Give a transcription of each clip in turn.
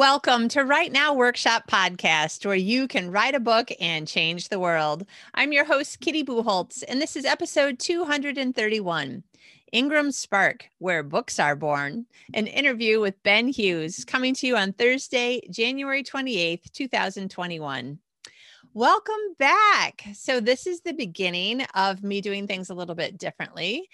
Welcome to Right Now Workshop podcast, where you can write a book and change the world. I'm your host, Kitty Buholtz, and this is episode 231, Ingram's Spark, Where Books Are Born, an interview with Ben Hughes, coming to you on Thursday, January 28th, 2021. Welcome back. So this is the beginning of me doing things a little bit differently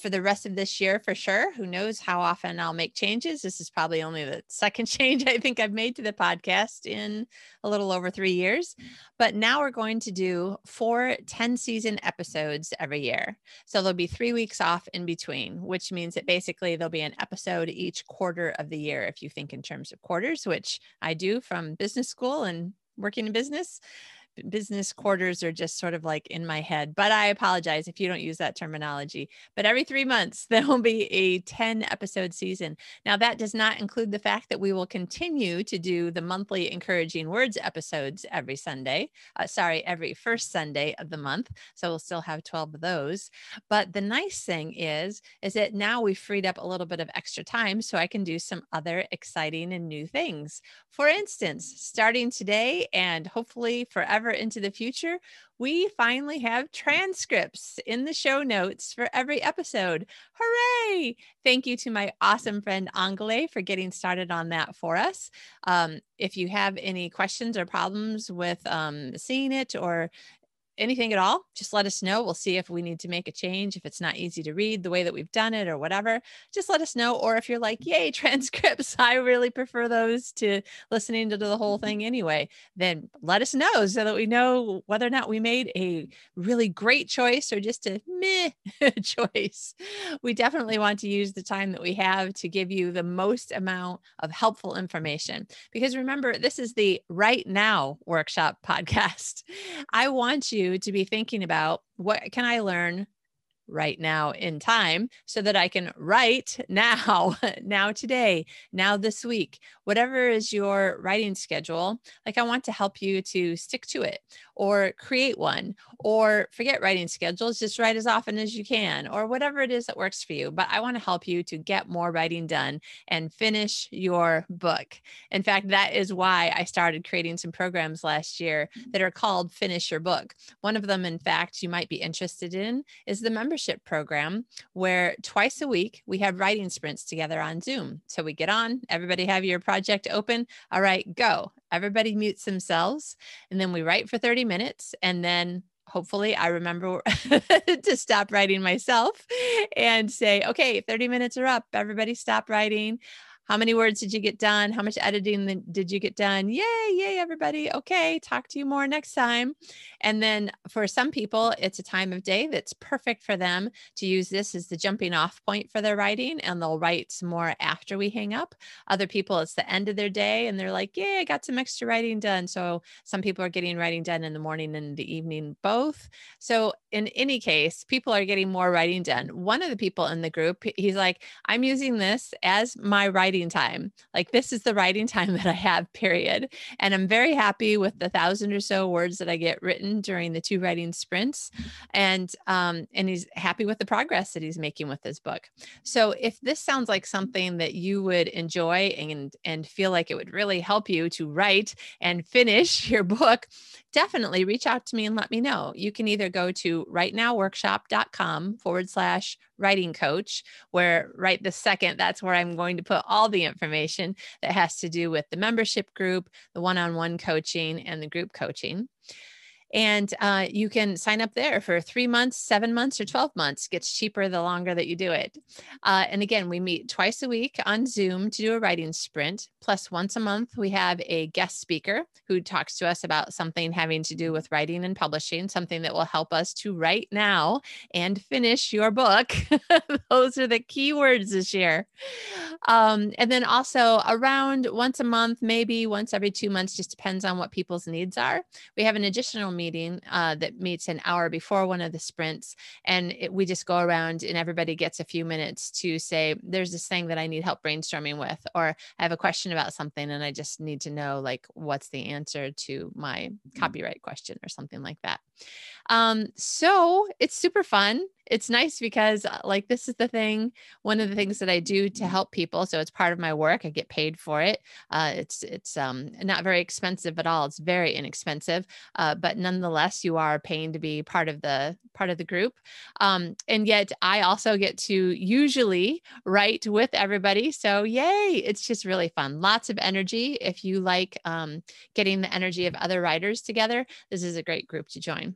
for the rest of this year, for sure. Who knows how often I'll make changes. This is probably only the second change I think I've made to the podcast in a little over 3 years. But now we're going to do 4 10-season episodes every year. So there'll be 3 weeks off in between, which means that basically there'll be an episode each quarter of the year, if you think in terms of quarters, which I do from business school and working in business. Business quarters are just sort of like in my head, but I apologize if you don't use that terminology. But every 3 months, there will be a 10-episode season. Now, that does not include the fact that we will continue to do the monthly Encouraging Words episodes every Sunday. Every first Sunday of the month. So we'll still have 12 of those. But the nice thing is that now we've freed up a little bit of extra time so I can do some other exciting and new things. For instance, starting today and hopefully forever into the future, we finally have transcripts in the show notes for every episode. Hooray! Thank you to my awesome friend Angèle for getting started on that for us. If you have any questions or problems with seeing it or anything at all, just let us know. We'll see if we need to make a change, if it's not easy to read the way that we've done it or whatever. Just let us know. Or if you're like, yay, transcripts, I really prefer those to listening to the whole thing anyway, then let us know so that we know whether or not we made a really great choice or just a meh choice. We definitely want to use the time that we have to give you the most amount of helpful information. Because remember, this is the Right Now Workshop podcast. I want you to be thinking about, what can I learn right now in time so that I can write now, now today, now this week, whatever is your writing schedule. Like, I want to help you to stick to it or create one, or forget writing schedules, just write as often as you can, or whatever it is that works for you. But I want to help you to get more writing done and finish your book. In fact, that is why I started creating some programs last year that are called Finish Your Book. One of them, in fact, you might be interested in is the membership program, where twice a week we have writing sprints together on Zoom. So we get on, everybody have your project open. All right, go. Everybody mutes themselves, and then we write for 30 minutes, and then hopefully I remember to stop writing myself and say, okay, 30 minutes are up. Everybody stop writing. How many words did you get done? How much editing did you get done? Yay, yay, everybody. Okay, talk to you more next time. And then for some people, it's a time of day that's perfect for them to use this as the jumping off point for their writing, and they'll write some more after we hang up. Other people, it's the end of their day and they're like, yay, I got some extra writing done. So some people are getting writing done in the morning and the evening, both. So in any case, people are getting more writing done. One of the people in the group, he's like, I'm using this as my writing time. Like, this is the writing time that I have, period. And I'm very happy with the 1,000 or so words that I get written during the 2 writing sprints. And he's happy with the progress that he's making with his book. So if this sounds like something that you would enjoy and feel like it would really help you to write and finish your book, definitely reach out to me and let me know. You can either go to rightnowworkshop.com/writing coach, where right this second, that's where I'm going to put all the information that has to do with the membership group, the one-on-one coaching, and the group coaching. And you can sign up there for 3 months, 7 months, or 12 months. It gets cheaper the longer that you do it. And again, we meet twice a week on Zoom to do a writing sprint. Plus, once a month, we have a guest speaker who talks to us about something having to do with writing and publishing, something that will help us to write now and finish your book. Those are the key words this year. And then also around once a month, maybe once every 2 months, just depends on what people's needs are. We have an additional meeting that meets an hour before one of the sprints, and we just go around and everybody gets a few minutes to say, there's this thing that I need help brainstorming with, or I have a question about something and I just need to know, like, what's the answer to my copyright question or something like that. So it's super fun. it's nice because like, this is the thing, one of the things that I do to help people. So it's part of my work. I get paid for it. It's not very expensive at all. It's very inexpensive. But nonetheless, you are paying to be part of the group. And yet I also get to usually write with everybody. So yay, it's just really fun. Lots of energy. If you like getting the energy of other writers together, this is a great group to join.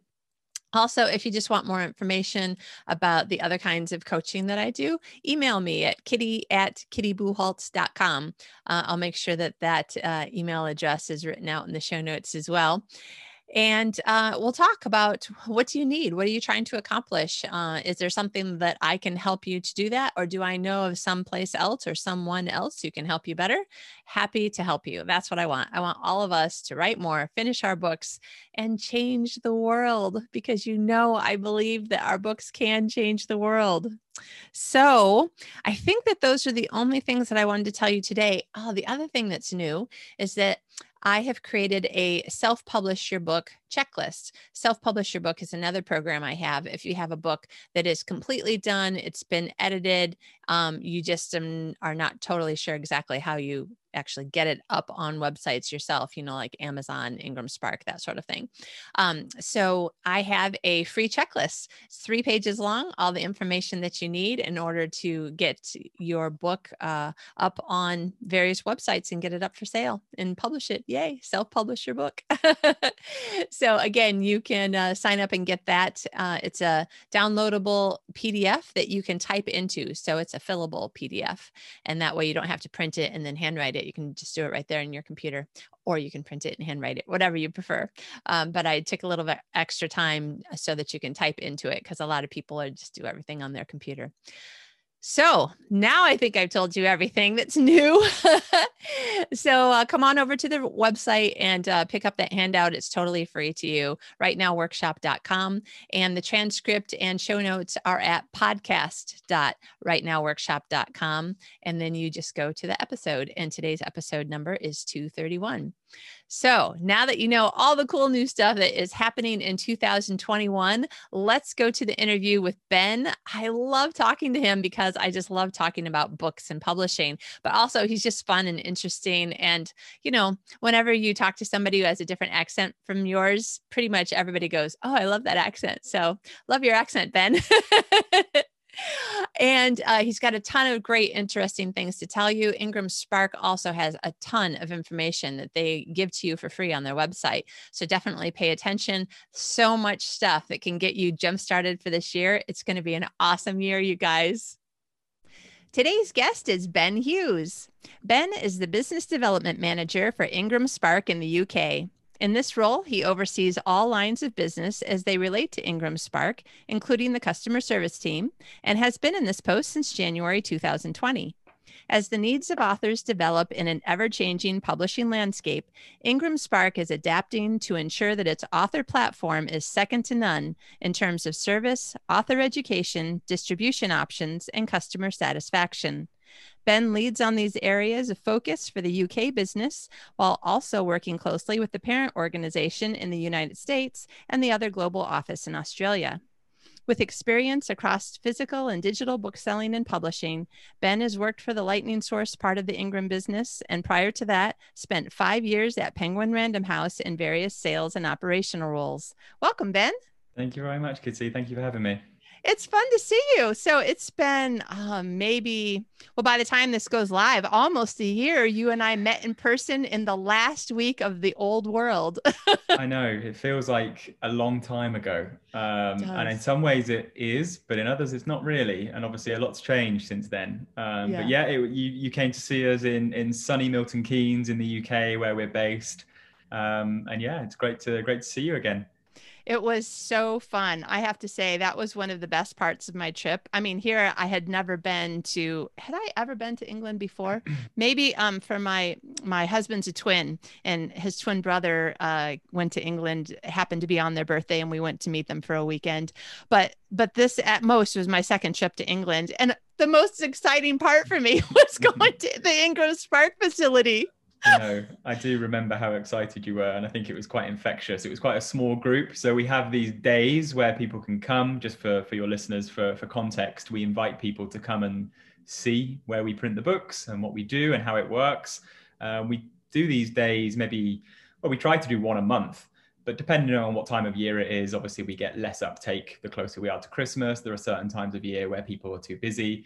Also, if you just want more information about the other kinds of coaching that I do, email me at kitty@kittybuholtz.com. I'll make sure that email address is written out in the show notes as well. And we'll talk about, what do you need? What are you trying to accomplish? Is there something that I can help you to do that? Or do I know of someplace else or someone else who can help you better? Happy to help you. That's what I want. I want all of us to write more, finish our books, and change the world, because you know I believe that our books can change the world. So I think that those are the only things that I wanted to tell you today. Oh, the other thing that's new is that I have created a Self-Publish Your Book checklist. Self-Publish Your Book is another program I have. If you have a book that is completely done, it's been edited, you just are not totally sure exactly how you actually get it up on websites yourself, you know, like Amazon, Ingram Spark, that sort of thing. So I have a free checklist. It's 3 pages long, all the information that you need in order to get your book up on various websites and get it up for sale and publish it. Yay, self-publish your book. So again, you can sign up and get that. It's a downloadable PDF that you can type into. So it's a fillable PDF. And that way you don't have to print it and then handwrite it. You can just do it right there in your computer, or you can print it and handwrite it, whatever you prefer. But I took a little bit extra time so that you can type into it, because a lot of people just do everything on their computer. So now I think I've told you everything that's new. So come on over to the website and pick up that handout. It's totally free to you. RightNowWorkshop.com. And the transcript and show notes are at podcast.rightnowworkshop.com. And then you just go to the episode. And today's episode number is 231. So now that you know all the cool new stuff that is happening in 2021, let's go to the interview with Ben. I love talking to him because I just love talking about books and publishing, but also he's just fun and interesting. And, you know, whenever you talk to somebody who has a different accent from yours, pretty much everybody goes, oh, I love that accent. So love your accent, Ben. And he's got a ton of great, interesting things to tell you. Ingram Spark also has a ton of information that they give to you for free on their website. So definitely pay attention. So much stuff that can get you jump-started for this year. It's going to be an awesome year, you guys. Today's guest is Ben Hughes. Ben is the Business Development Manager for Ingram Spark in the UK. In this role, he oversees all lines of business as they relate to Ingram Spark, including the customer service team, and has been in this post since January 2020. As the needs of authors develop in an ever-changing publishing landscape, Ingram Spark is adapting to ensure that its author platform is second to none in terms of service, author education, distribution options, and customer satisfaction. Ben leads on these areas of focus for the UK business, while also working closely with the parent organization in the United States and the other global office in Australia. With experience across physical and digital bookselling and publishing, Ben has worked for the Lightning Source part of the Ingram business, and prior to that, spent 5 years at Penguin Random House in various sales and operational roles. Welcome, Ben. Thank you very much, Kitty. Thank you for having me. It's fun to see you. So it's been by the time this goes live, almost a year. You and I met in person in the last week of the old world. I know. It feels like a long time ago. And in some ways it is, but in others it's not really. And obviously a lot's changed since then. But yeah, you came to see us in sunny Milton Keynes in the UK where we're based. And yeah, it's great to see you again. It was so fun. I have to say that was one of the best parts of my trip. I mean, here I had never been to, had I ever been to England before? Maybe for my husband's a twin, and his twin brother went to England, happened to be on their birthday, and we went to meet them for a weekend. But this at most was my second trip to England. And the most exciting part for me was going to the Ingram Spark facility. You know, I do remember how excited you were, and I think it was quite infectious. It was quite a small group. So we have these days where people can come, just for your listeners, for context, we invite people to come and see where we print the books and what we do and how it works. We do these days maybe, well, we try to do one a month, but depending on what time of year it is, obviously we get less uptake the closer we are to Christmas. There are certain times of year where people are too busy.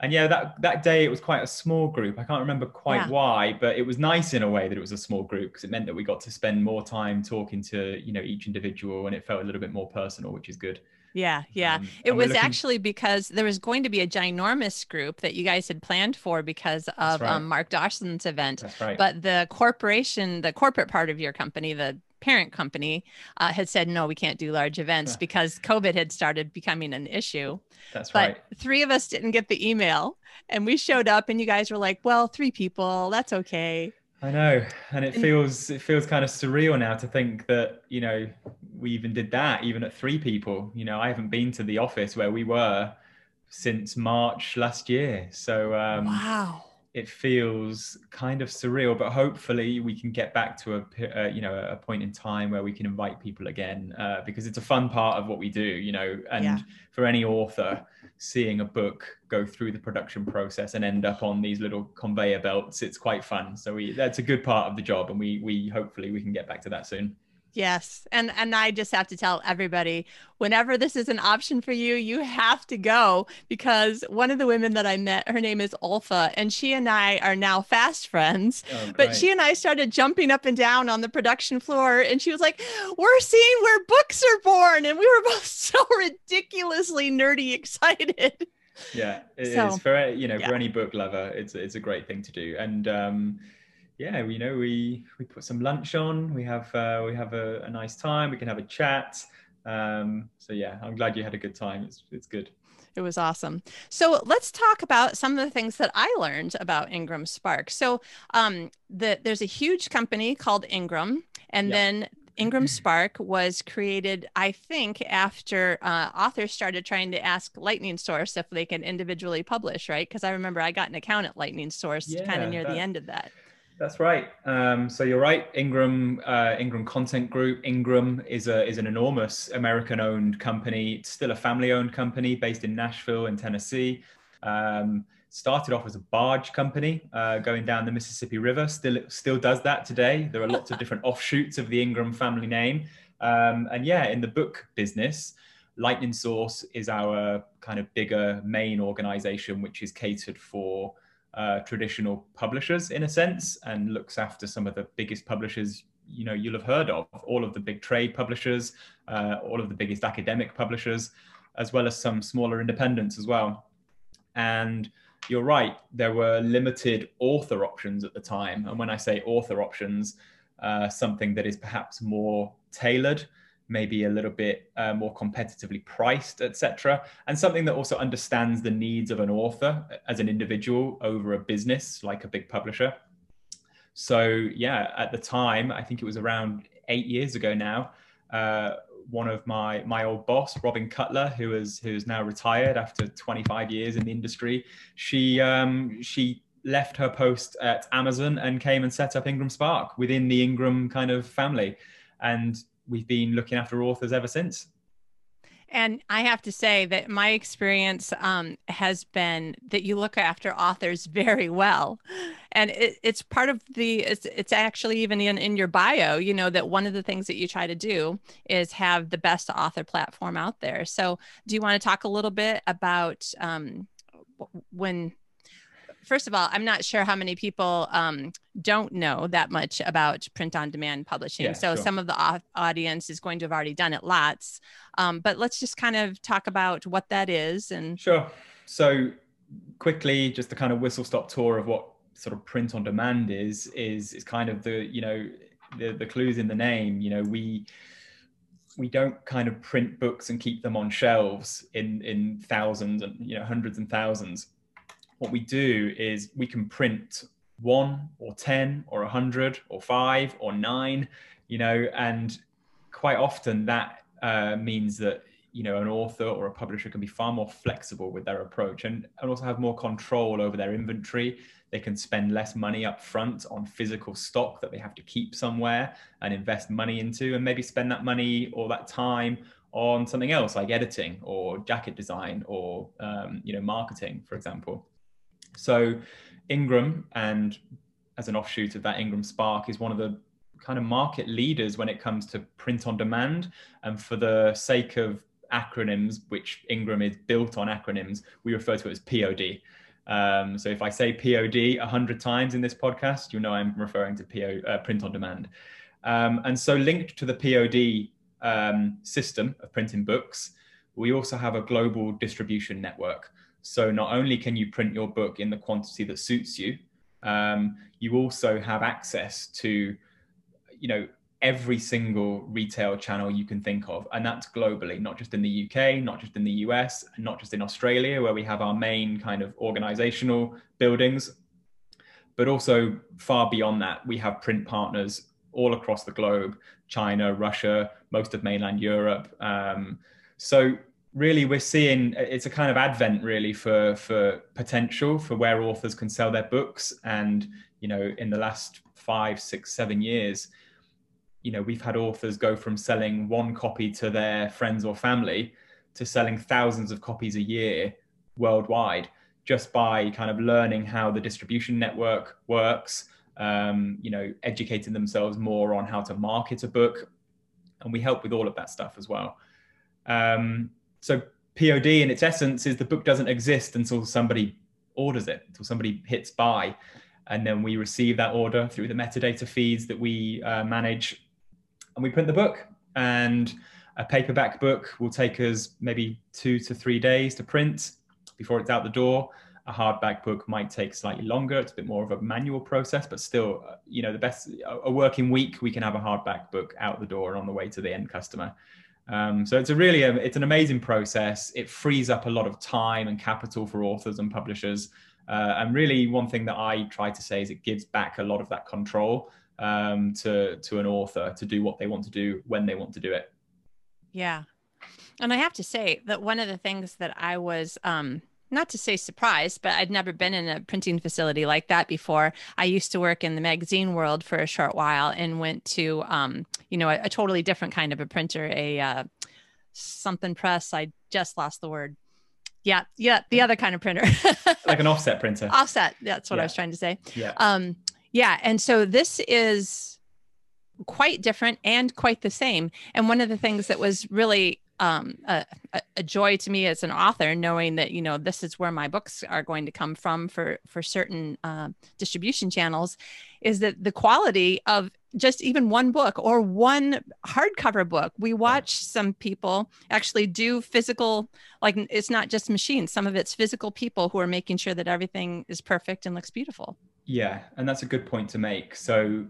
And yeah, that day it was quite a small group. I can't remember quite why, but it was nice in a way that it was a small group, because it meant that we got to spend more time talking to, you know, each individual, and it felt a little bit more personal, which is good. Yeah, yeah. It was actually because there was going to be a ginormous group that you guys had planned for because of Mark Dawson's event. That's right. But the corporation, the corporate part of your company, the parent company, had said, no, we can't do large events because COVID had started becoming an issue. That's right. But three of us didn't get the email, and we showed up and you guys were like, well, three people, that's okay. I know. And it feels kind of surreal now to think that, you know, we even did that even at three people. You know, I haven't been to the office where we were since March last year. So it feels kind of surreal, but hopefully we can get back to a point in time where we can invite people again, because it's a fun part of what we do, you know, and for any author, seeing a book go through the production process and end up on these little conveyor belts, it's quite fun. So that's a good part of the job, and we hopefully we can get back to that soon. Yes. And I just have to tell everybody, whenever this is an option for you, you have to go, because one of the women that I met, her name is Alpha, and she and I are now fast friends, but she and I started jumping up and down on the production floor, and she was like, we're seeing where books are born. And we were both so ridiculously nerdy excited. Yeah, it is for, you know, for any book lover, it's a great thing to do. And, yeah, you know, we put some lunch on. We have a nice time. We can have a chat. So yeah, I'm glad you had a good time. It's good. It was awesome. So let's talk about some of the things that I learned about Ingram Spark. So there's a huge company called Ingram, and then Ingram Spark was created, I think, after authors started trying to ask Lightning Source if they can individually publish, right? Because I remember I got an account at Lightning Source kind of near the end of that. That's right. So you're right. Ingram Content Group. Ingram is an enormous American-owned company. It's still a family-owned company based in Nashville in Tennessee. Started off as a barge company going down the Mississippi River. Still does that today. There are lots of different offshoots of the Ingram family name. And yeah, in the book business, Lightning Source is our kind of bigger main organization, which is catered for traditional publishers in a sense, and looks after some of the biggest publishers, you know, you'll have heard of, all of the big trade publishers, all of the biggest academic publishers, as well as some smaller independents as well. And you're right, there were limited author options at the time. And when I say author options, something that is perhaps more tailored, maybe a little bit more competitively priced, etc. And something that also understands the needs of an author as an individual over a business, like a big publisher. So yeah, at the time, I think it was around 8 years ago now, one of my old boss, Robin Cutler, who's now retired after 25 years in the industry, she left her post at Amazon and came and set up Ingram Spark within the Ingram kind of family. And we've been looking after authors ever since. And I have to say that my experience has been that you look after authors very well. And it's part of it's actually even in your bio, you know, that one of the things that you try to do is have the best author platform out there. So do you want to talk a little bit about first of all, I'm not sure how many people don't know that much about print-on-demand publishing. Yeah, so some of the audience is going to have already done it lots, but let's just kind of talk about what that is. And sure. So quickly, just a kind of whistle-stop tour of what sort of print-on-demand is kind of the, you know, the clues in the name. You know, we don't kind of print books and keep them on shelves in thousands and, you know, hundreds and thousands. What we do is we can print 1 or 10 or 100 or 5 or 9, you know, and quite often that means that you know, an author or a publisher can be far more flexible with their approach and also have more control over their inventory. They can spend less money up front on physical stock that they have to keep somewhere and invest money into, and maybe spend that money or that time on something else like editing or jacket design or, you know, marketing, for example. So Ingram, and as an offshoot of that, Ingram Spark is one of the kind of market leaders when it comes to print on demand. And for the sake of acronyms, which Ingram is built on acronyms, we refer to it as POD. So if I say POD 100 times in this podcast, you know I'm referring to print on demand. And so linked to the POD system of printing books, we also have a global distribution network. So not only can you print your book in the quantity that suits you, you also have access to, you know, every single retail channel you can think of. And that's globally, not just in the UK, not just in the US, not just in Australia, where we have our main kind of organizational buildings, but also far beyond that. We have print partners all across the globe, China, Russia, most of mainland Europe. So really we're seeing, it's a kind of advent really for potential for where authors can sell their books. And, you know, in the last 5, 6, 7 years, you know, we've had authors go from selling one copy to their friends or family to selling thousands of copies a year worldwide, just by kind of learning how the distribution network works, you know, educating themselves more on how to market a book. And we help with all of that stuff as well. So POD in its essence is the book doesn't exist until somebody orders it, until somebody hits buy. And then we receive that order through the metadata feeds that we manage, and we print the book. And a paperback book will take us maybe 2 to 3 days to print before it's out the door. A hardback book might take slightly longer. It's a bit more of a manual process, but still, you know, the best, a working week, we can have a hardback book out the door and on the way to the end customer. So it's a really, it's an amazing process. It frees up a lot of time and capital for authors and publishers. And really one thing that I try to say is it gives back a lot of that control to an author to do what they want to do when they want to do it. Yeah. And I have to say that one of the things that I was, not to say surprised, but I'd never been in a printing facility like that before. I used to work in the magazine world for a short while and went to, you know, a totally different kind of a printer, a something press. I just lost the word. Yeah. Yeah. The other kind of printer. Like an offset printer. Offset. That's what I was trying to say. Yeah. Yeah. And so this is quite different and quite the same. And one of the things that was really a joy to me as an author, knowing that, you know, this is where my books are going to come from for certain distribution channels, is that the quality of just even one book or one hardcover book. We watch some people actually do physical, like it's not just machines, some of it's physical people who are making sure that everything is perfect and looks beautiful. Yeah. And that's a good point to make. So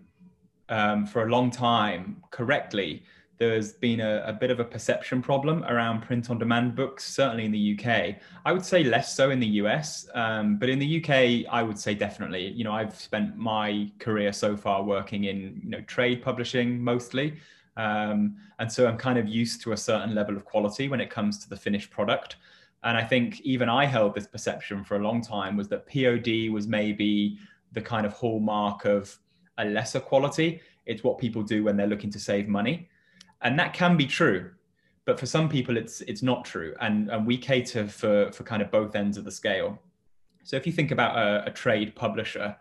for a long time, correctly, there's been a bit of a perception problem around print-on-demand books, certainly in the UK. I would say less so in the US, but in the UK, I would say definitely. You know, I've spent my career so far working in, you know, trade publishing mostly, and so I'm kind of used to a certain level of quality when it comes to the finished product. And I think even I held this perception for a long time, was that POD was maybe the kind of hallmark of a lesser quality. It's what people do when they're looking to save money. And that can be true, but for some people it's not true. And we cater for kind of both ends of the scale. So if you think about a trade publisher,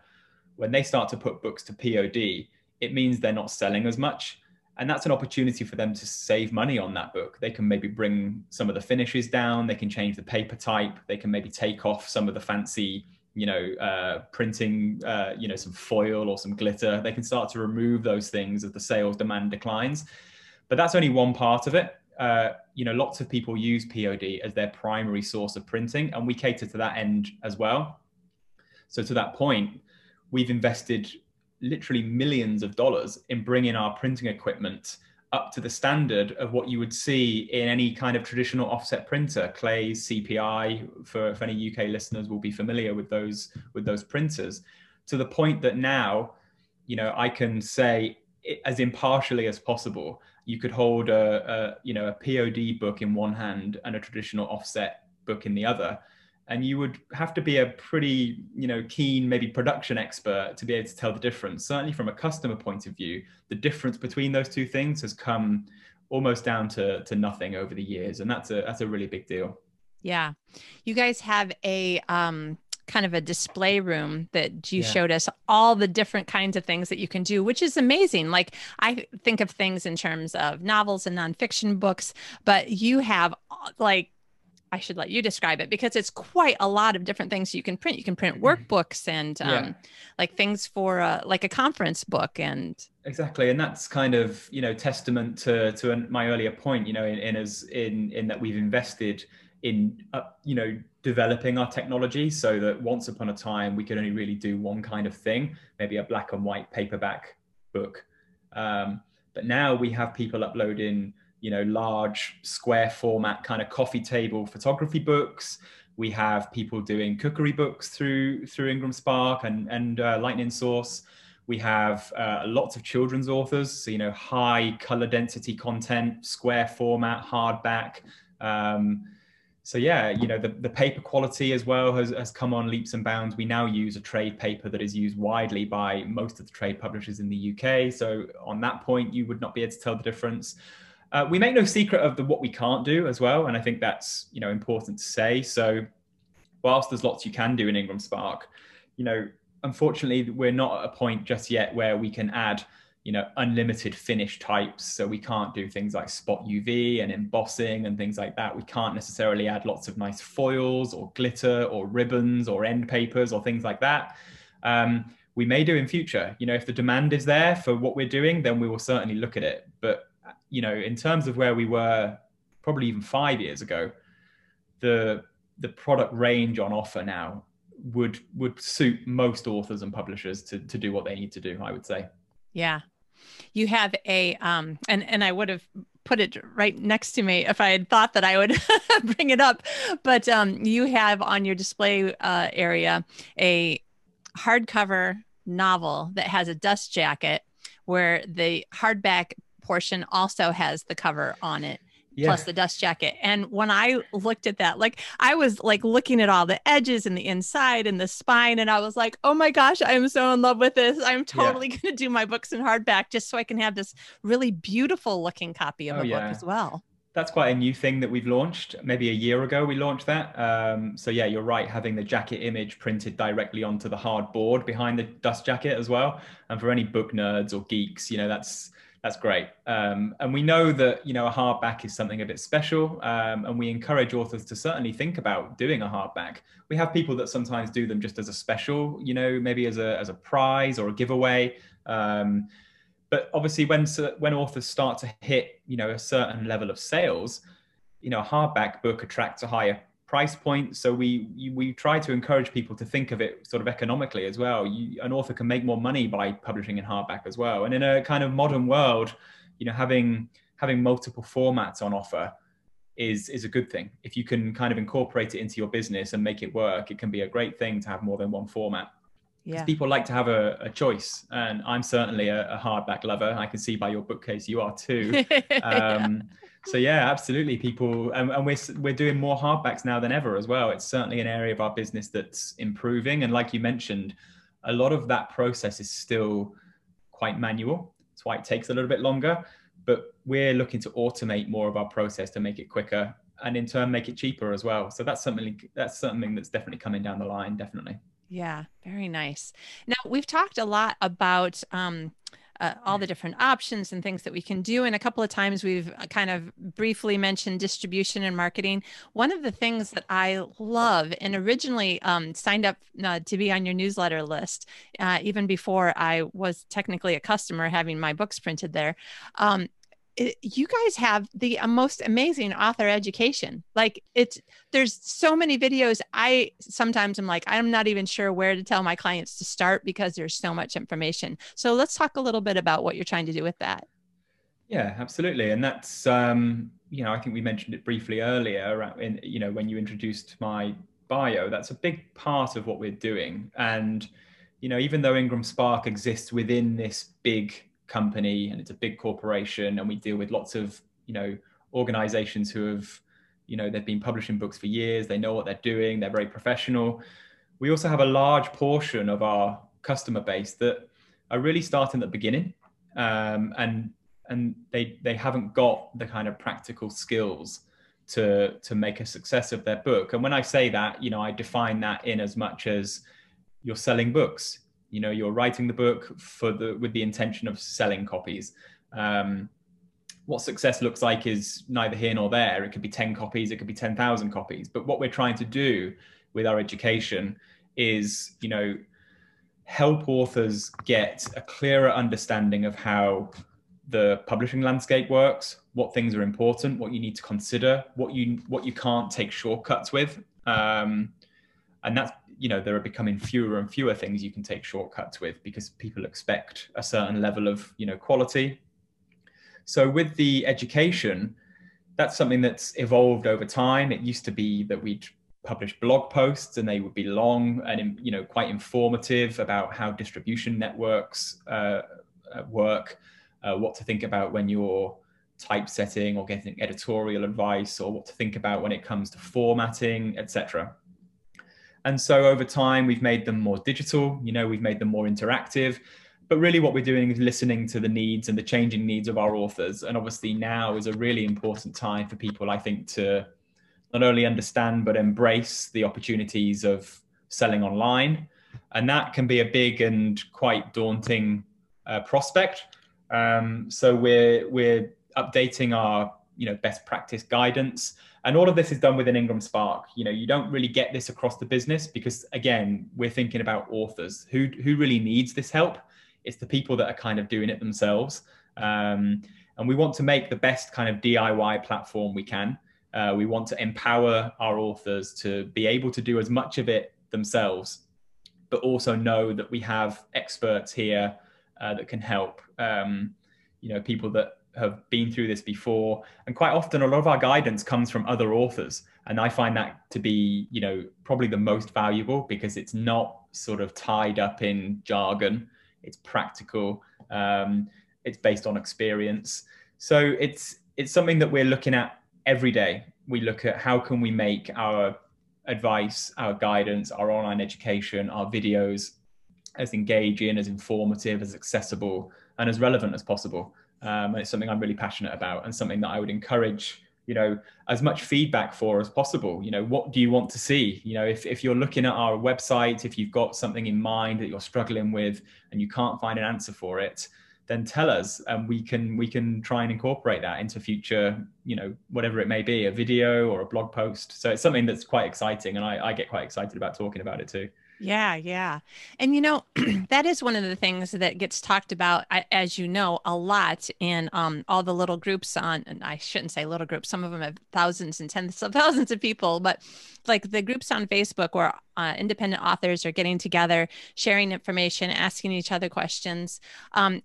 when they start to put books to POD, it means they're not selling as much. And that's an opportunity for them to save money on that book. They can maybe bring some of the finishes down. They can change the paper type. They can maybe take off some of the fancy, you know, printing, you know, some foil or some glitter. They can start to remove those things as the sales demand declines. But that's only one part of it. You know, lots of people use POD as their primary source of printing, and we cater to that end as well. So to that point, we've invested literally millions of dollars in bringing our printing equipment up to the standard of what you would see in any kind of traditional offset printer. Clay's, CPI, for if any UK listeners will be familiar with those printers, to the point that now, you know, I can say it as impartially as possible, you could hold a POD book in one hand and a traditional offset book in the other. And you would have to be a pretty, keen, maybe production expert to be able to tell the difference. Certainly from a customer point of view, the difference between those two things has come almost down to nothing over the years. And that's a really big deal. Yeah. You guys have a kind of a display room that you showed us all the different kinds of things that you can do, which is amazing. Like, I think of things in terms of novels and nonfiction books, but you have, like, I should let you describe it, because it's quite a lot of different things you can print. You can print workbooks and like things for like a conference book. And exactly. And that's kind of, testament to my earlier point, in that we've invested in, developing our technology so that once upon a time we could only really do one kind of thing, maybe a black and white paperback book. But now we have people uploading large square format kind of coffee table photography books. We have people doing cookery books through Ingram Spark and Lightning Source. We have lots of children's authors, so high color density content, square format, hardback. So yeah, the paper quality as well has come on leaps and bounds. We now use a trade paper that is used widely by most of the trade publishers in the UK. So on that point, you would not be able to tell the difference. We make no secret of what we can't do as well. And I think that's, important to say. So whilst there's lots you can do in Ingram Spark, unfortunately, we're not at a point just yet where we can add unlimited finish types. So we can't do things like spot UV and embossing and things like that. We can't necessarily add lots of nice foils or glitter or ribbons or end papers or things like that. We may do in future. If the demand is there for what we're doing, then we will certainly look at it. But, in terms of where we were probably even 5 years ago, the product range on offer now would suit most authors and publishers to do what they need to do, I would say. Yeah. You have a, and I would have put it right next to me if I had thought that I would bring it up, but you have on your display area a hardcover novel that has a dust jacket where the hardback portion also has the cover on it. Yeah. Plus the dust jacket. And when I looked at that, I was looking at all the edges and the inside and the spine. And I was like, oh my gosh, I'm so in love with this. I'm totally going to do my books in hardback just so I can have this really beautiful looking copy of a book as well. That's quite a new thing that we've launched. Maybe a year ago we launched that. So yeah, you're right. Having the jacket image printed directly onto the hard board behind the dust jacket as well. And for any book nerds or geeks, that's great. And we know that, a hardback is something a bit special. And we encourage authors to certainly think about doing a hardback. We have people that sometimes do them just as a special, maybe as a prize or a giveaway. But obviously when authors start to hit, a certain level of sales, a hardback book attracts a higher price point. So we try to encourage people to think of it sort of economically as well. An author can make more money by publishing in hardback as well. And in a kind of modern world, having multiple formats on offer is a good thing. If you can kind of incorporate it into your business and make it work, it can be a great thing to have more than one format. Yeah. People like to have a choice, and I'm certainly a hardback lover. I can see by your bookcase you are too. So yeah, absolutely. People, and we're doing more hardbacks now than ever as well. It's certainly an area of our business that's improving, and like you mentioned, a lot of that process is still quite manual. That's why it takes a little bit longer. But we're looking to automate more of our process to make it quicker, and in turn make it cheaper as well. So that's something that's definitely coming down the line, definitely. Yeah, very nice. Now, we've talked a lot about all the different options and things that we can do. And a couple of times we've kind of briefly mentioned distribution and marketing. One of the things that I love, and originally signed up to be on your newsletter list, even before I was technically a customer having my books printed there, you guys have the most amazing author education. There's so many videos. I sometimes am like, I'm not even sure where to tell my clients to start because there's so much information. So let's talk a little bit about what you're trying to do with that. Yeah, absolutely. And that's, I think we mentioned it briefly earlier in, when you introduced my bio, that's a big part of what we're doing. And, even though Ingram Spark exists within this big company and it's a big corporation, and we deal with lots of, you know, organizations who have, you know, they've been publishing books for years, they know what they're doing, they're very professional. We also have a large portion of our customer base that are really starting at the beginning, and they haven't got the kind of practical skills to make a success of their book. And when I say that, you know, I define that in as much as you're selling books, you know, you're writing the book with the intention of selling copies. What success looks like is neither here nor there. It could be 10 copies, it could be 10,000 copies. But what we're trying to do with our education is, you know, help authors get a clearer understanding of how the publishing landscape works, what things are important, what you need to consider, what you can't take shortcuts with. And that's, you know, there are becoming fewer and fewer things you can take shortcuts with because people expect a certain level of, you know, quality. So with the education, that's something that's evolved over time. It used to be that we'd publish blog posts and they would be long and, you know, quite informative about how distribution networks work, what to think about when you're typesetting or getting editorial advice, or what to think about when it comes to formatting, etc. And so over time, we've made them more digital, you know, we've made them more interactive. But really what we're doing is listening to the needs and the changing needs of our authors. And obviously now is a really important time for people, I think, to not only understand, but embrace the opportunities of selling online. And that can be a big and quite daunting prospect. So we're updating our, you know, best practice guidance. And all of this is done within Ingram Spark. You know, you don't really get this across the business because, again, we're thinking about authors. Who really needs this help? It's the people that are kind of doing it themselves. And we want to make the best kind of DIY platform we can. We want to empower our authors to be able to do as much of it themselves, but also know that we have experts here that can help, you know, people that have been through this before. And quite often a lot of our guidance comes from other authors. And I find that to be, you know, probably the most valuable because it's not sort of tied up in jargon. It's practical, it's based on experience. So it's something that we're looking at every day. We look at how can we make our advice, our guidance, our online education, our videos as engaging, as informative, as accessible, and as relevant as possible. And it's something I'm really passionate about and something that I would encourage, you know, as much feedback for as possible. You know, what do you want to see? You know, if you're looking at our website, if you've got something in mind that you're struggling with and you can't find an answer for it, then tell us and we can try and incorporate that into future, you know, whatever it may be, a video or a blog post. So it's something that's quite exciting, and I get quite excited about talking about it too. Yeah. Yeah. And, you know, that is one of the things that gets talked about, as you know, a lot in all the little groups on, and I shouldn't say little groups, some of them have thousands and tens of thousands of people, but like the groups on Facebook where independent authors are getting together, sharing information, asking each other questions.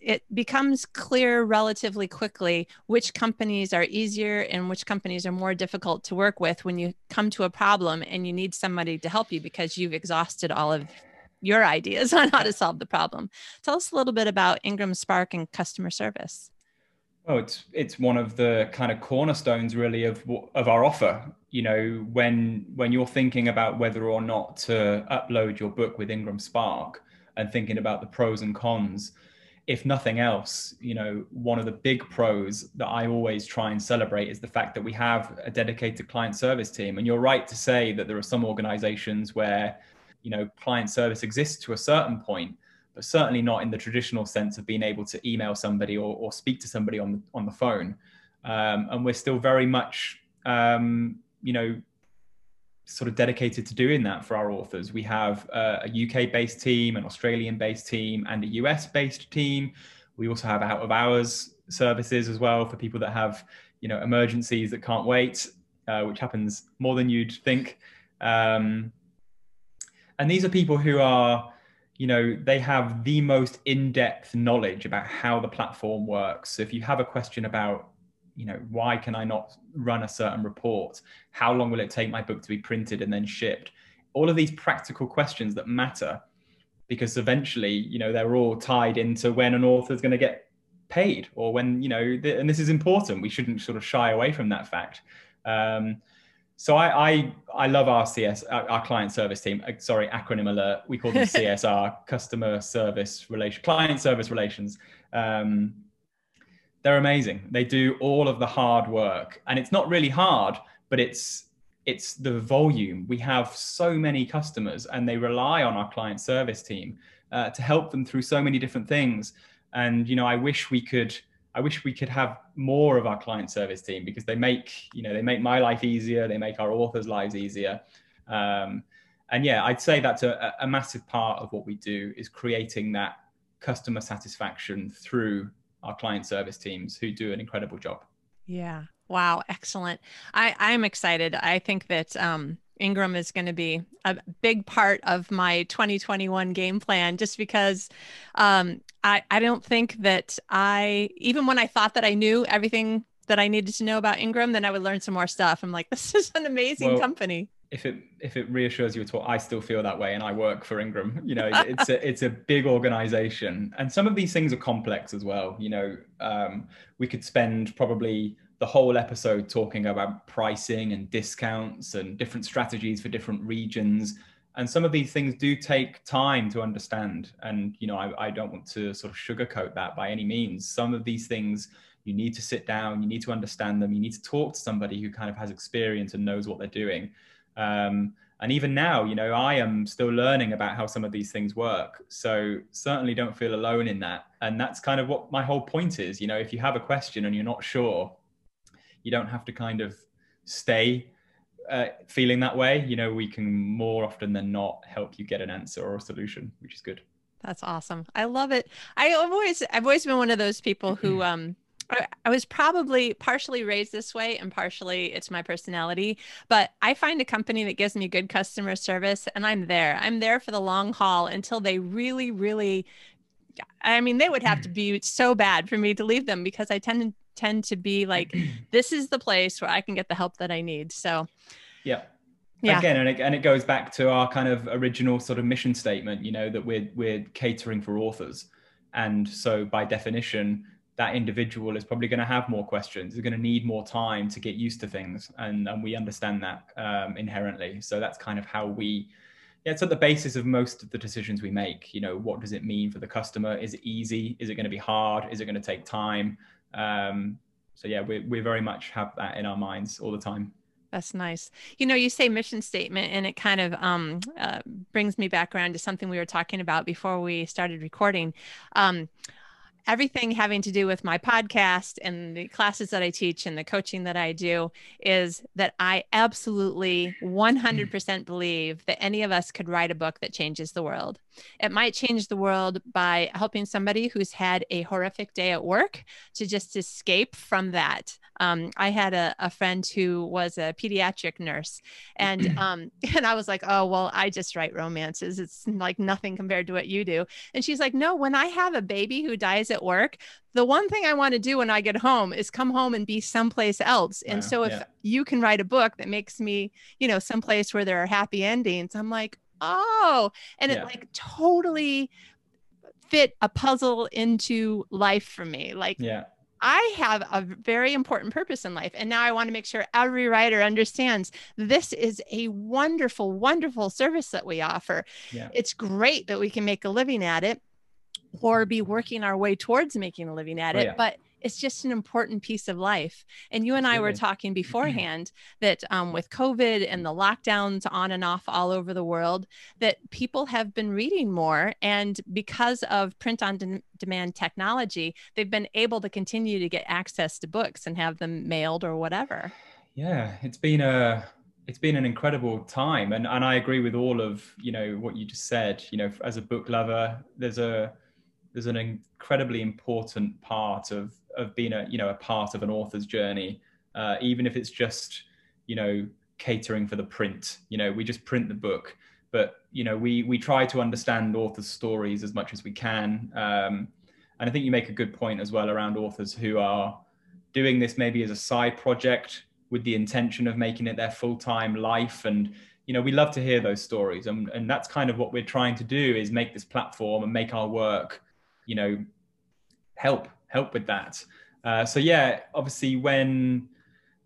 It becomes clear relatively quickly which companies are easier and which companies are more difficult to work with when you come to a problem and you need somebody to help you because you've exhausted all of your ideas on how to solve the problem. Tell us a little bit about Ingram Spark and customer service. Oh, it's one of the kind of cornerstones really of our offer. You know, when you're thinking about whether or not to upload your book with Ingram Spark and thinking about the pros and cons, if nothing else, you know, one of the big pros that I always try and celebrate is the fact that we have a dedicated client service team. And you're right to say that there are some organizations where, you know, client service exists to a certain point, but certainly not in the traditional sense of being able to email somebody or speak to somebody on the phone. And we're still very much, you know, sort of dedicated to doing that for our authors. We have a UK-based team, an Australian-based team, and a US-based team. We also have out-of-hours services as well for people that have, you know, emergencies that can't wait, which happens more than you'd think. And these are people who are, you know, they have the most in-depth knowledge about how the platform works. So if you have a question about, you know, why can I not run a certain report? How long will it take my book to be printed and then shipped? All of these practical questions that matter, because eventually, you know, they're all tied into when an author is going to get paid, or when, you know, and this is important, we shouldn't sort of shy away from that fact. So I love our our client service team. Sorry, acronym alert. We call them CSR, customer service relation, client service relations. They're amazing. They do all of the hard work, and it's not really hard, but it's the volume. We have so many customers, and they rely on our client service team to help them through so many different things. And, you know, I wish we could have more of our client service team, because they make, you know, they make my life easier. They make our authors' lives easier. And yeah, I'd say that's a massive part of what we do, is creating that customer satisfaction through our client service teams, who do an incredible job. Yeah. Wow. Excellent. I'm excited. I think that, Ingram is going to be a big part of my 2021 game plan, just because I don't think that even when I thought that I knew everything that I needed to know about Ingram, then I would learn some more stuff. I'm like, this is an amazing company. If it reassures you at all, I still feel that way, and I work for Ingram. You know, it's a big organization, and some of these things are complex as well. You know, we could spend probably the whole episode talking about pricing and discounts and different strategies for different regions. And some of these things do take time to understand. And, you know, I don't want to sort of sugarcoat that by any means. Some of these things, you need to sit down, you need to understand them, you need to talk to somebody who kind of has experience and knows what they're doing. And even now, you know, I am still learning about how some of these things work. So certainly don't feel alone in that. And that's kind of what my whole point is. You know, if you have a question and you're not sure, you don't have to kind of stay feeling that way. You know, we can more often than not help you get an answer or a solution, which is good. That's awesome. I love it. I've always been one of those people who, I was probably partially raised this way, and partially it's my personality, but I find a company that gives me good customer service, and I'm there for the long haul until they really, really, I mean, they would have to be so bad for me to leave them, because I tend to be like, this is the place where I can get the help that I need. So yeah. Again, and it goes back to our kind of original sort of mission statement, you know, that we're catering for authors. And so by definition, that individual is probably going to have more questions. They're going to need more time to get used to things. And we understand that inherently. So that's kind of how it's at the basis of most of the decisions we make. You know, what does it mean for the customer? Is it easy? Is it going to be hard? Is it going to take time? So yeah, we very much have that in our minds all the time. That's nice. You know, you say mission statement, and it kind of brings me back around to something we were talking about before we started recording. Everything having to do with my podcast and the classes that I teach and the coaching that I do is that I absolutely 100% believe that any of us could write a book that changes the world. It might change the world by helping somebody who's had a horrific day at work to just escape from that. I had a friend who was a pediatric nurse, and I was like, oh, well, I just write romances. It's like nothing compared to what you do. And she's like, no, when I have a baby who dies at work, the one thing I want to do when I get home is come home and be someplace else. And so if you can write a book that makes me, you know, someplace where there are happy endings, I'm like, oh, and it like totally fit a puzzle into life for me. Like, I have a very important purpose in life. And now I want to make sure every writer understands this is a wonderful, wonderful service that we offer. Yeah. It's great that we can make a living at it, or be working our way towards making a living at it, but it's just an important piece of life. And you and I were talking beforehand that with COVID and the lockdowns on and off all over the world, that people have been reading more. And because of print on demand technology, they've been able to continue to get access to books and have them mailed or whatever. Yeah, it's been an incredible time. And I agree with all of, you know, what you just said. You know, as a book lover, there's an incredibly important part of being a part of an author's journey, even if it's just, you know, catering for the print. You know, we just print the book, but, you know, we try to understand authors' stories as much as we can. And I think you make a good point as well around authors who are doing this maybe as a side project with the intention of making it their full-time life. And, you know, we love to hear those stories. And that's kind of what we're trying to do, is make this platform and make our work, you know, help help with that. So yeah, obviously when,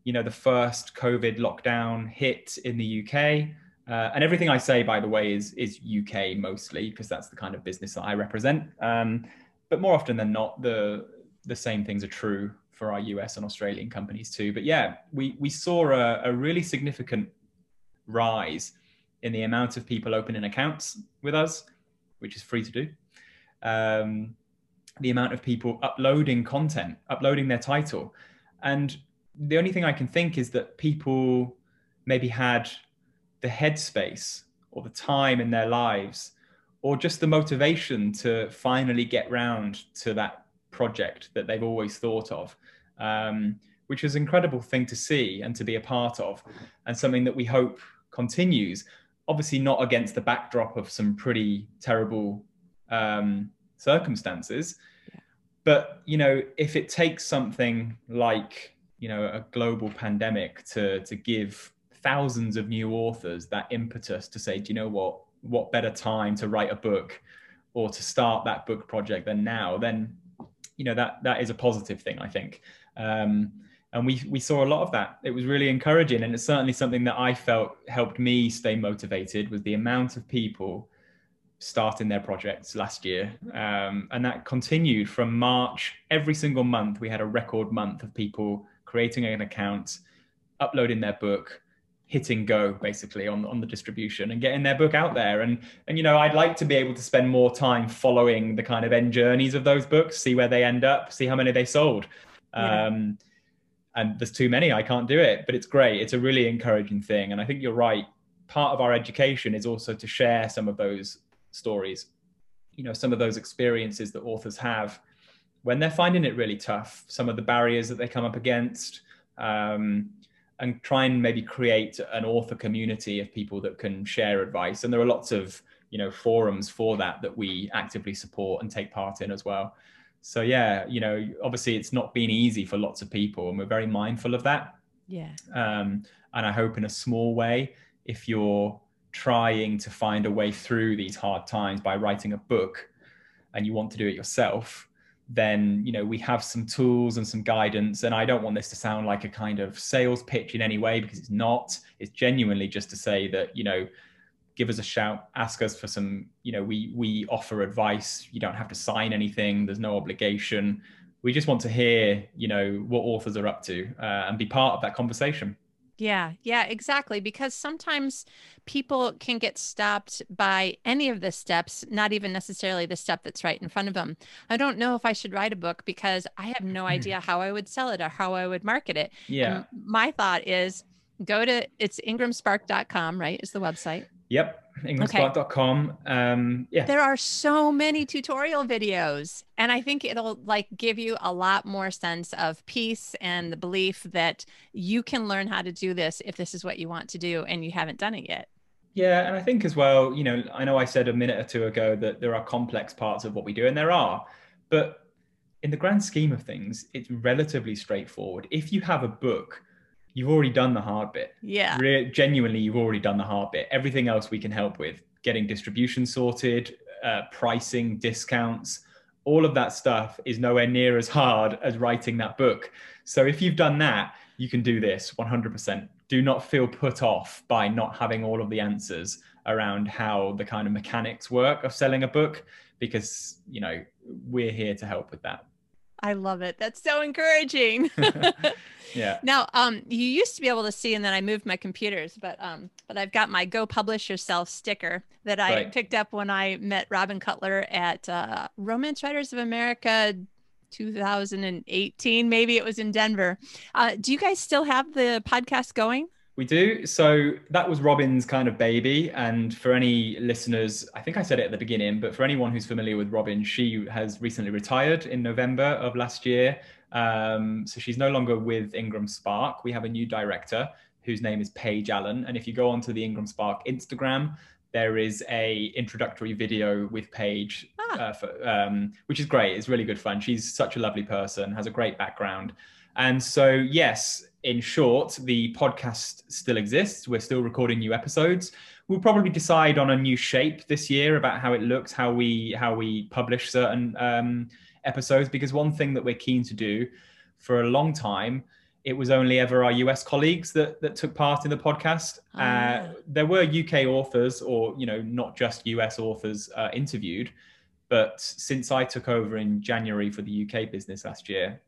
you know, the first COVID lockdown hit in the UK, and everything I say, by the way, is UK mostly, because that's the kind of business that I represent. But more often than not, the same things are true for our US and Australian companies too. But yeah, we saw a really significant rise in the amount of people opening accounts with us, which is free to do. The amount of people uploading content, uploading their title. And the only thing I can think is that people maybe had the headspace or the time in their lives, or just the motivation to finally get round to that project that they've always thought of, which is an incredible thing to see and to be a part of, and something that we hope continues, obviously not against the backdrop of some pretty terrible circumstances. Yeah. But, you know, if it takes something like, you know, a global pandemic to give thousands of new authors that impetus to say, do you know what better time to write a book or to start that book project than now, then, you know, that is a positive thing, I think. And we saw a lot of that. It was really encouraging. And it's certainly something that I felt helped me stay motivated, was the amount of people starting their projects last year. And that continued from March. Every single month, we had a record month of people creating an account, uploading their book, hitting go basically on the distribution and getting their book out there. And, you know, I'd like to be able to spend more time following the kind of end journeys of those books, see where they end up, see how many they sold. Yeah. And there's too many, I can't do it, but it's great. It's a really encouraging thing. And I think you're right. Part of our education is also to share some of those stories, you know, some of those experiences that authors have when they're finding it really tough, some of the barriers that they come up against, and try and maybe create an author community of people that can share advice. And there are lots of, you know, forums for that we actively support and take part in as well. So yeah, you know, obviously it's not been easy for lots of people, and we're very mindful of that. Yeah. And I hope in a small way, if you're trying to find a way through these hard times by writing a book and you want to do it yourself, then, you know, we have some tools and some guidance. And I don't want this to sound like a kind of sales pitch in any way, because it's not. It's genuinely just to say that, you know, give us a shout, ask us for some, you know, we offer advice. You don't have to sign anything. There's no obligation. We just want to hear, you know, what authors are up to and be part of that conversation. Yeah, exactly. Because sometimes people can get stopped by any of the steps, not even necessarily the step that's right in front of them. I don't know if I should write a book because I have no idea how I would sell it or how I would market it. Yeah. And my thought is it's ingramspark.com, right? Is the website. Yep. ingramspark.com. Okay. Yeah. There are so many tutorial videos, and I think it'll like give you a lot more sense of peace and the belief that you can learn how to do this if this is what you want to do and you haven't done it yet. Yeah. And I think as well, you know I said a minute or two ago that there are complex parts of what we do, and there are, but in the grand scheme of things, it's relatively straightforward. If you have a book, you've already done the hard bit. Yeah. Genuinely, you've already done the hard bit. Everything else we can help with, getting distribution sorted, pricing, discounts, all of that stuff is nowhere near as hard as writing that book. So if you've done that, you can do this 100%. Do not feel put off by not having all of the answers around how the kind of mechanics work of selling a book, because, you know, we're here to help with that. I love it. That's so encouraging. Yeah. Now, you used to be able to see, and then I moved my computers, but I've got my Go Publish Yourself sticker that I picked up when I met Robin Cutler at Romance Writers of America 2018. Maybe it was in Denver. Do you guys still have the podcast going? We do. So that was Robin's kind of baby. And for any listeners, I think I said it at the beginning, but for anyone who's familiar with Robin, she has recently retired in November of last year. So she's no longer with Ingram Spark. We have a new director whose name is Paige Allen. And if you go onto the Ingram Spark Instagram, there is a introductory video with Paige, which is great. It's really good fun. She's such a lovely person, has a great background. And so, yes, in short, the podcast still exists. We're still recording new episodes. We'll probably decide on a new shape this year about how it looks, how we publish certain episodes, because one thing that we're keen to do for a long time, it was only ever our US colleagues that took part in the podcast. There were UK authors, or not just US authors interviewed, but since I took over in January for the UK business last year,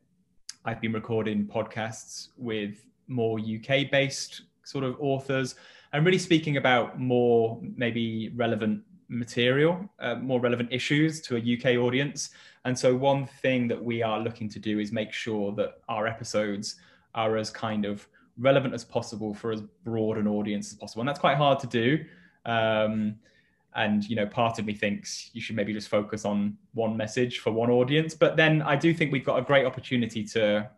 I've been recording podcasts with more UK-based sort of authors and really speaking about more maybe relevant material, more relevant issues to a UK audience. And so one thing that we are looking to do is make sure that our episodes are as kind of relevant as possible for as broad an audience as possible. And that's quite hard to do. And, part of me thinks you should maybe just focus on one message for one audience. But then I do think we've got a great opportunity to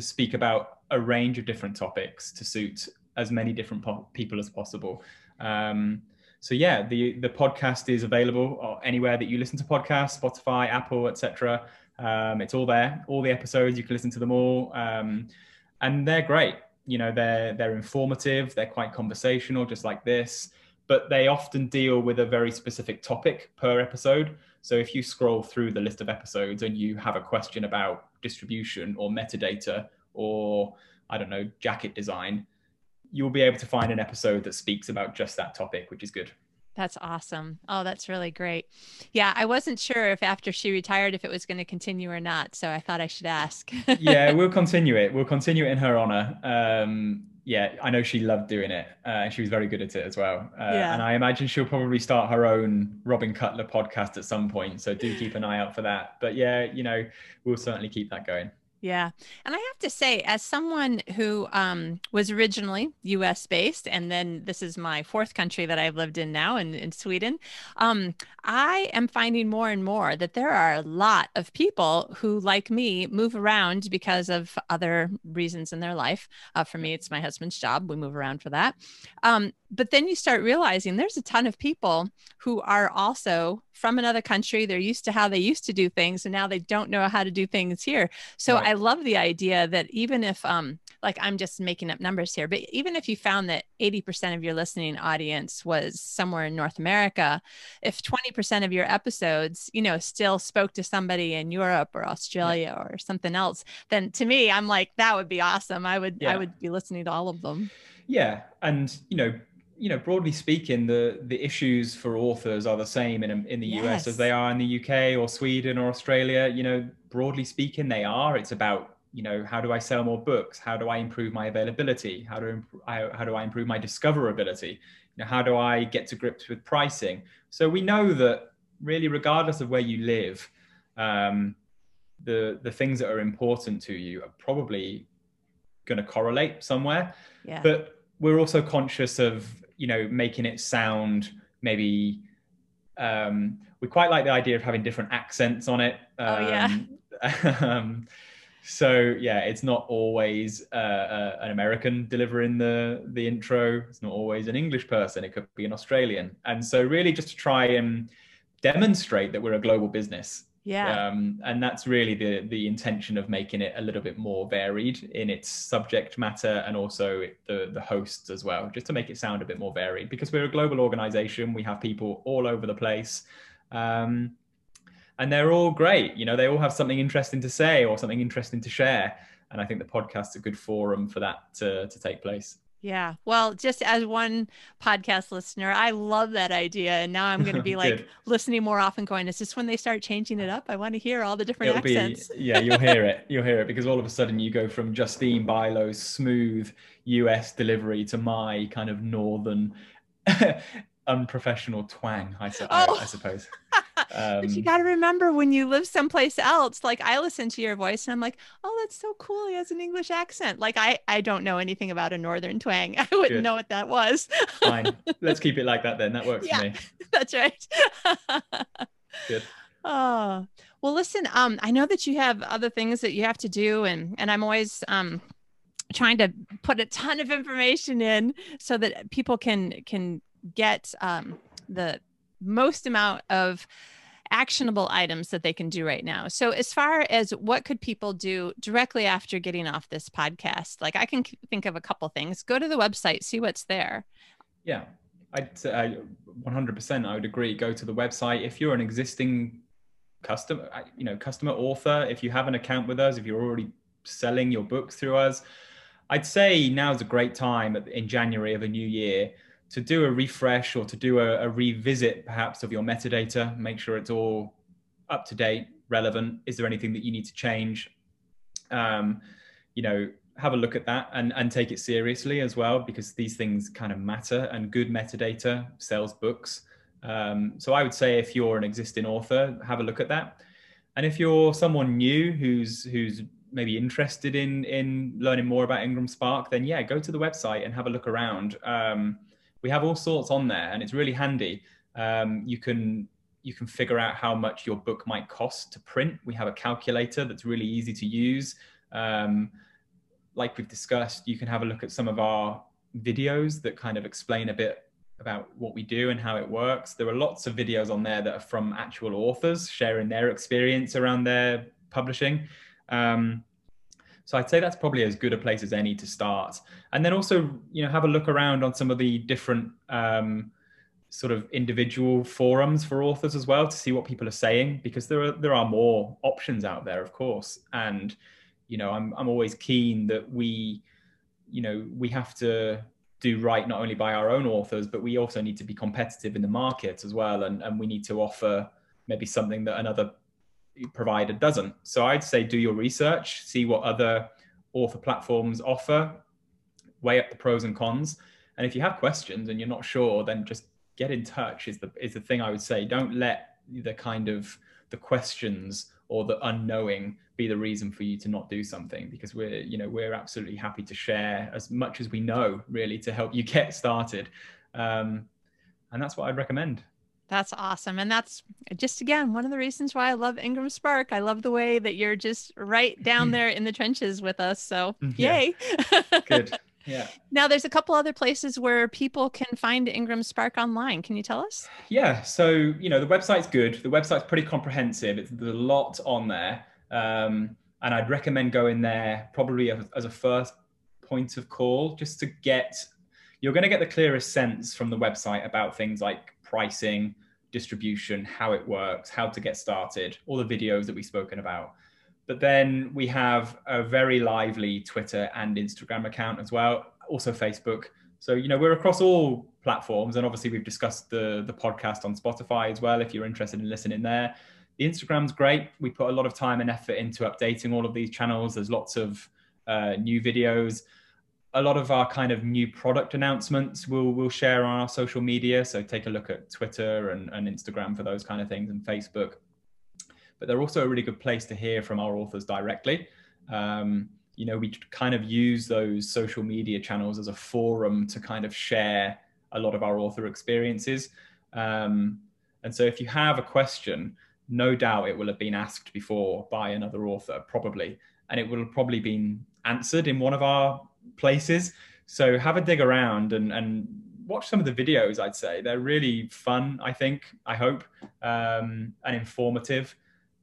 speak about a range of different topics to suit as many different people as possible. So yeah, the podcast is available anywhere that you listen to podcasts, Spotify, Apple, etc. It's all there, all the episodes, you can listen to them all. And they're great, they're informative, they're quite conversational, just like this, but they often deal with a very specific topic per episode. So if you scroll through the list of episodes and you have a question about distribution or metadata or, I don't know, jacket design, you'll be able to find an episode that speaks about just that topic, which is good. That's awesome. Oh, that's really great. Yeah, I wasn't sure if after she retired, if it was going to continue or not. So I thought I should ask. Yeah, we'll continue it. We'll continue it in her honor. Yeah, I know she loved doing it. She was very good at it as well. Yeah. And I imagine she'll probably start her own Robin Cutler podcast at some point. So do keep an eye out for that. But yeah, we'll certainly keep that going. Yeah. And I have to say, as someone who was originally US based, and then this is my fourth country that I've lived in now in Sweden, I am finding more and more that there are a lot of people who, like me, move around because of other reasons in their life. For me, it's my husband's job. We move around for that. But then you start realizing there's a ton of people who are also from another country. They're used to how they used to do things, and now they don't know how to do things here. So right. I love the idea that even if, like I'm just making up numbers here, but even if you found that 80% of your listening audience was somewhere in North America, if 20% of your episodes, still spoke to somebody in Europe or Australia or something else, then to me, I'm like, that would be awesome. I would be listening to all of them. Yeah. And, broadly speaking, the issues for authors are the same in the US as they are in the UK or Sweden or Australia. Broadly speaking, they are. It's about, how do I sell more books? How do I improve my availability? How do I improve my discoverability? How do I get to grips with pricing? So we know that really, regardless of where you live, the things that are important to you are probably going to correlate somewhere. Yeah. But we're also conscious of making it sound maybe we quite like the idea of having different accents on it. So yeah, it's not always an American delivering the intro. It's not always an English person. It could be an Australian. And so really just to try and demonstrate that we're a global business. Yeah. And that's really the intention of making it a little bit more varied in its subject matter, and also the hosts as well, just to make it sound a bit more varied, because we're a global organization. We have people all over the place, and they're all great. They all have something interesting to say or something interesting to share. And I think the podcast's a good forum for that to take place. Yeah. Well, just as one podcast listener, I love that idea. And now I'm going to be like listening more often going, is this when they start changing it up? I want to hear all the different accents. Yeah, you'll hear it. You'll hear it, because all of a sudden you go from Justine Bilow's smooth US delivery to my kind of northern unprofessional twang, I suppose. But you got to remember, when you live someplace else, like I listen to your voice and I'm like, oh, that's so cool. He has an English accent. Like I don't know anything about a northern twang. I wouldn't know what that was. Fine. Let's keep it like that then. That works for me. That's right. Good. Oh, well, listen, I know that you have other things that you have to do, and I'm always, trying to put a ton of information in so that people can get, the most amount of actionable items that they can do right now. So as far as what could people do directly after getting off this podcast, like I can think of a couple things. Go to the website, see what's there. Yeah, 100% I would agree. Go to the website. If you're an existing customer, you know, customer author. If you have an account with us, if you're already selling your books through us, I'd say now's a great time in January of a new year to do a refresh or to do a revisit perhaps of your metadata, make sure it's all up to date, relevant. Is there anything that you need to change? You know, have a look at that and take it seriously as well, because these things kind of matter, and good metadata sells books. So I would say if you're an existing author, have a look at that. And if you're someone new who's maybe interested in learning more about Ingram Spark, then yeah, go to the website and have a look around. We have all sorts on there, and it's really handy. You can figure out how much your book might cost to print. We have a calculator that's really easy to use. Like we've discussed, you can have a look at some of our videos that kind of explain a bit about what we do and how it works. There are lots of videos on there that are from actual authors sharing their experience around their publishing. So I'd say that's probably as good a place as any to start. And then also, you know, have a look around on some of the different sort of individual forums for authors as well, to see what people are saying, because there are more options out there, of course. And, you know, I'm always keen that we have to do right, not only by our own authors, but we also need to be competitive in the market as well. And we need to offer maybe something that another provider doesn't. So I'd say do your research, see what other author platforms offer, weigh up the pros and cons. And if you have questions and you're not sure, then just get in touch is the thing I would say. Don't let the kind of the questions or the unknowing be the reason for you to not do something, because we're absolutely happy to share as much as we know, really, to help you get started. And that's what I'd recommend. That's awesome. And that's just, again, one of the reasons why I love Ingram Spark. I love the way that you're just right down there in the trenches with us. So yay. Yeah. Good. Yeah. Now there's a couple other places where people can find Ingram Spark online. Can you tell us? Yeah. So, you know, the website's good. The website's pretty comprehensive. There's a lot on there. And I'd recommend going there probably as a first point of call, just to get, you're going to get the clearest sense from the website about things like pricing, distribution, how it works, how to get started, all the videos that we've spoken about. But then we have a very lively Twitter and Instagram account as well, also Facebook. So, you know, we're across all platforms, and obviously we've discussed the podcast on Spotify as well, if you're interested in listening there. The Instagram's great. We put a lot of time and effort into updating all of these channels. There's lots of new videos. A lot of our kind of new product announcements we'll share on our social media. So take a look at Twitter and Instagram for those kind of things, and Facebook. But they're also a really good place to hear from our authors directly. You know, we kind of use those social media channels as a forum to kind of share a lot of our author experiences. And so if you have a question, no doubt it will have been asked before by another author, probably. And it will have probably been answered in one of our places. So have a dig around and watch some of the videos. I'd say they're really fun, I think, I hope, and informative.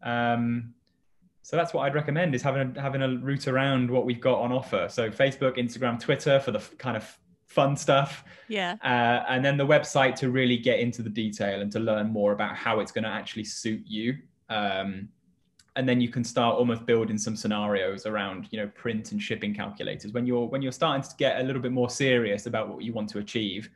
So that's what I'd recommend, is having a route around what we've got on offer. So Facebook, Instagram, Twitter for the kind of fun stuff. Yeah. And then the website to really get into the detail and to learn more about how it's going to actually suit you. And then you can start almost building some scenarios around, you know, print and shipping calculators. When you're starting to get a little bit more serious about what you want to achieve,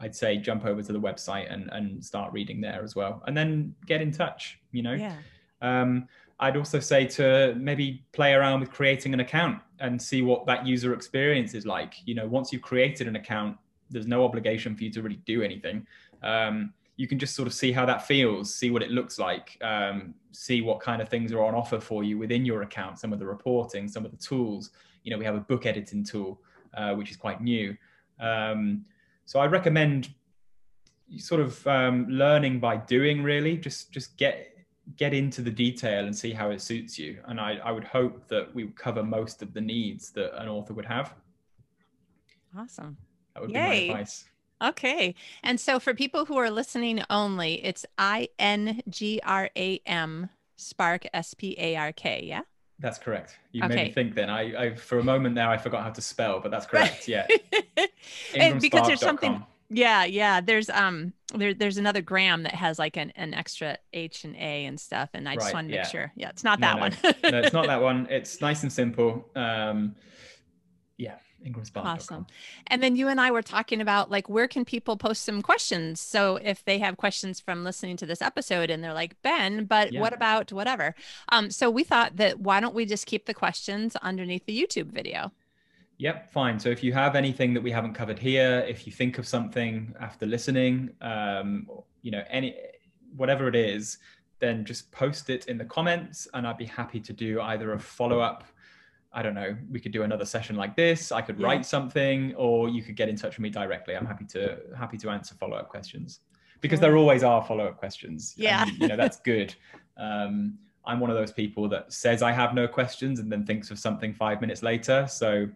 I'd say jump over to the website and start reading there as well. And then get in touch, you know. Yeah. I'd also say to maybe play around with creating an account and see what that user experience is like. You know, once you've created an account, there's no obligation for you to really do anything. You can just sort of see how that feels, see what it looks like, see what kind of things are on offer for you within your account, some of the reporting, some of the tools. You know, we have a book editing tool, which is quite new. So I recommend sort of learning by doing, really. Just get into the detail and see how it suits you. And I would hope that we would cover most of the needs that an author would have. Awesome. That would be my advice. Okay. And so for people who are listening only, it's Ingram Spark, Spark. Yeah. That's correct. You made me think then. I for a moment there, I forgot how to spell, but that's correct. Yeah. And because there's something, Yeah. There's another Graham that has like an extra H and A and stuff. And I just want to make sure. Yeah. It's not that one. No, it's not that one. It's nice and simple. Yeah. IngramSpark.com. Awesome. And then you and I were talking about like, where can people post some questions? So if they have questions from listening to this episode and they're like, Ben, but what about whatever? So we thought that why don't we just keep the questions underneath the YouTube video? Yep, fine. So if you have anything that we haven't covered here, if you think of something after listening, whatever it is, then just post it in the comments and I'd be happy to do either a follow-up. I don't know, we could do another session like this. I could write something, or you could get in touch with me directly. I'm happy to answer follow-up questions, because there always are follow-up questions. Yeah. And, that's good. I'm one of those people that says I have no questions and then thinks of something 5 minutes later. So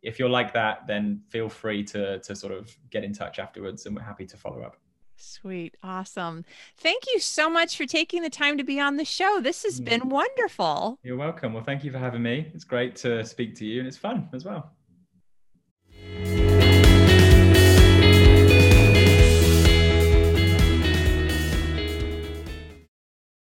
if you're like that, then feel free to sort of get in touch afterwards, and we're happy to follow up. Sweet. Awesome. Thank you so much for taking the time to be on the show. This has been wonderful. You're welcome. Well, thank you for having me. It's great to speak to you, and it's fun as well.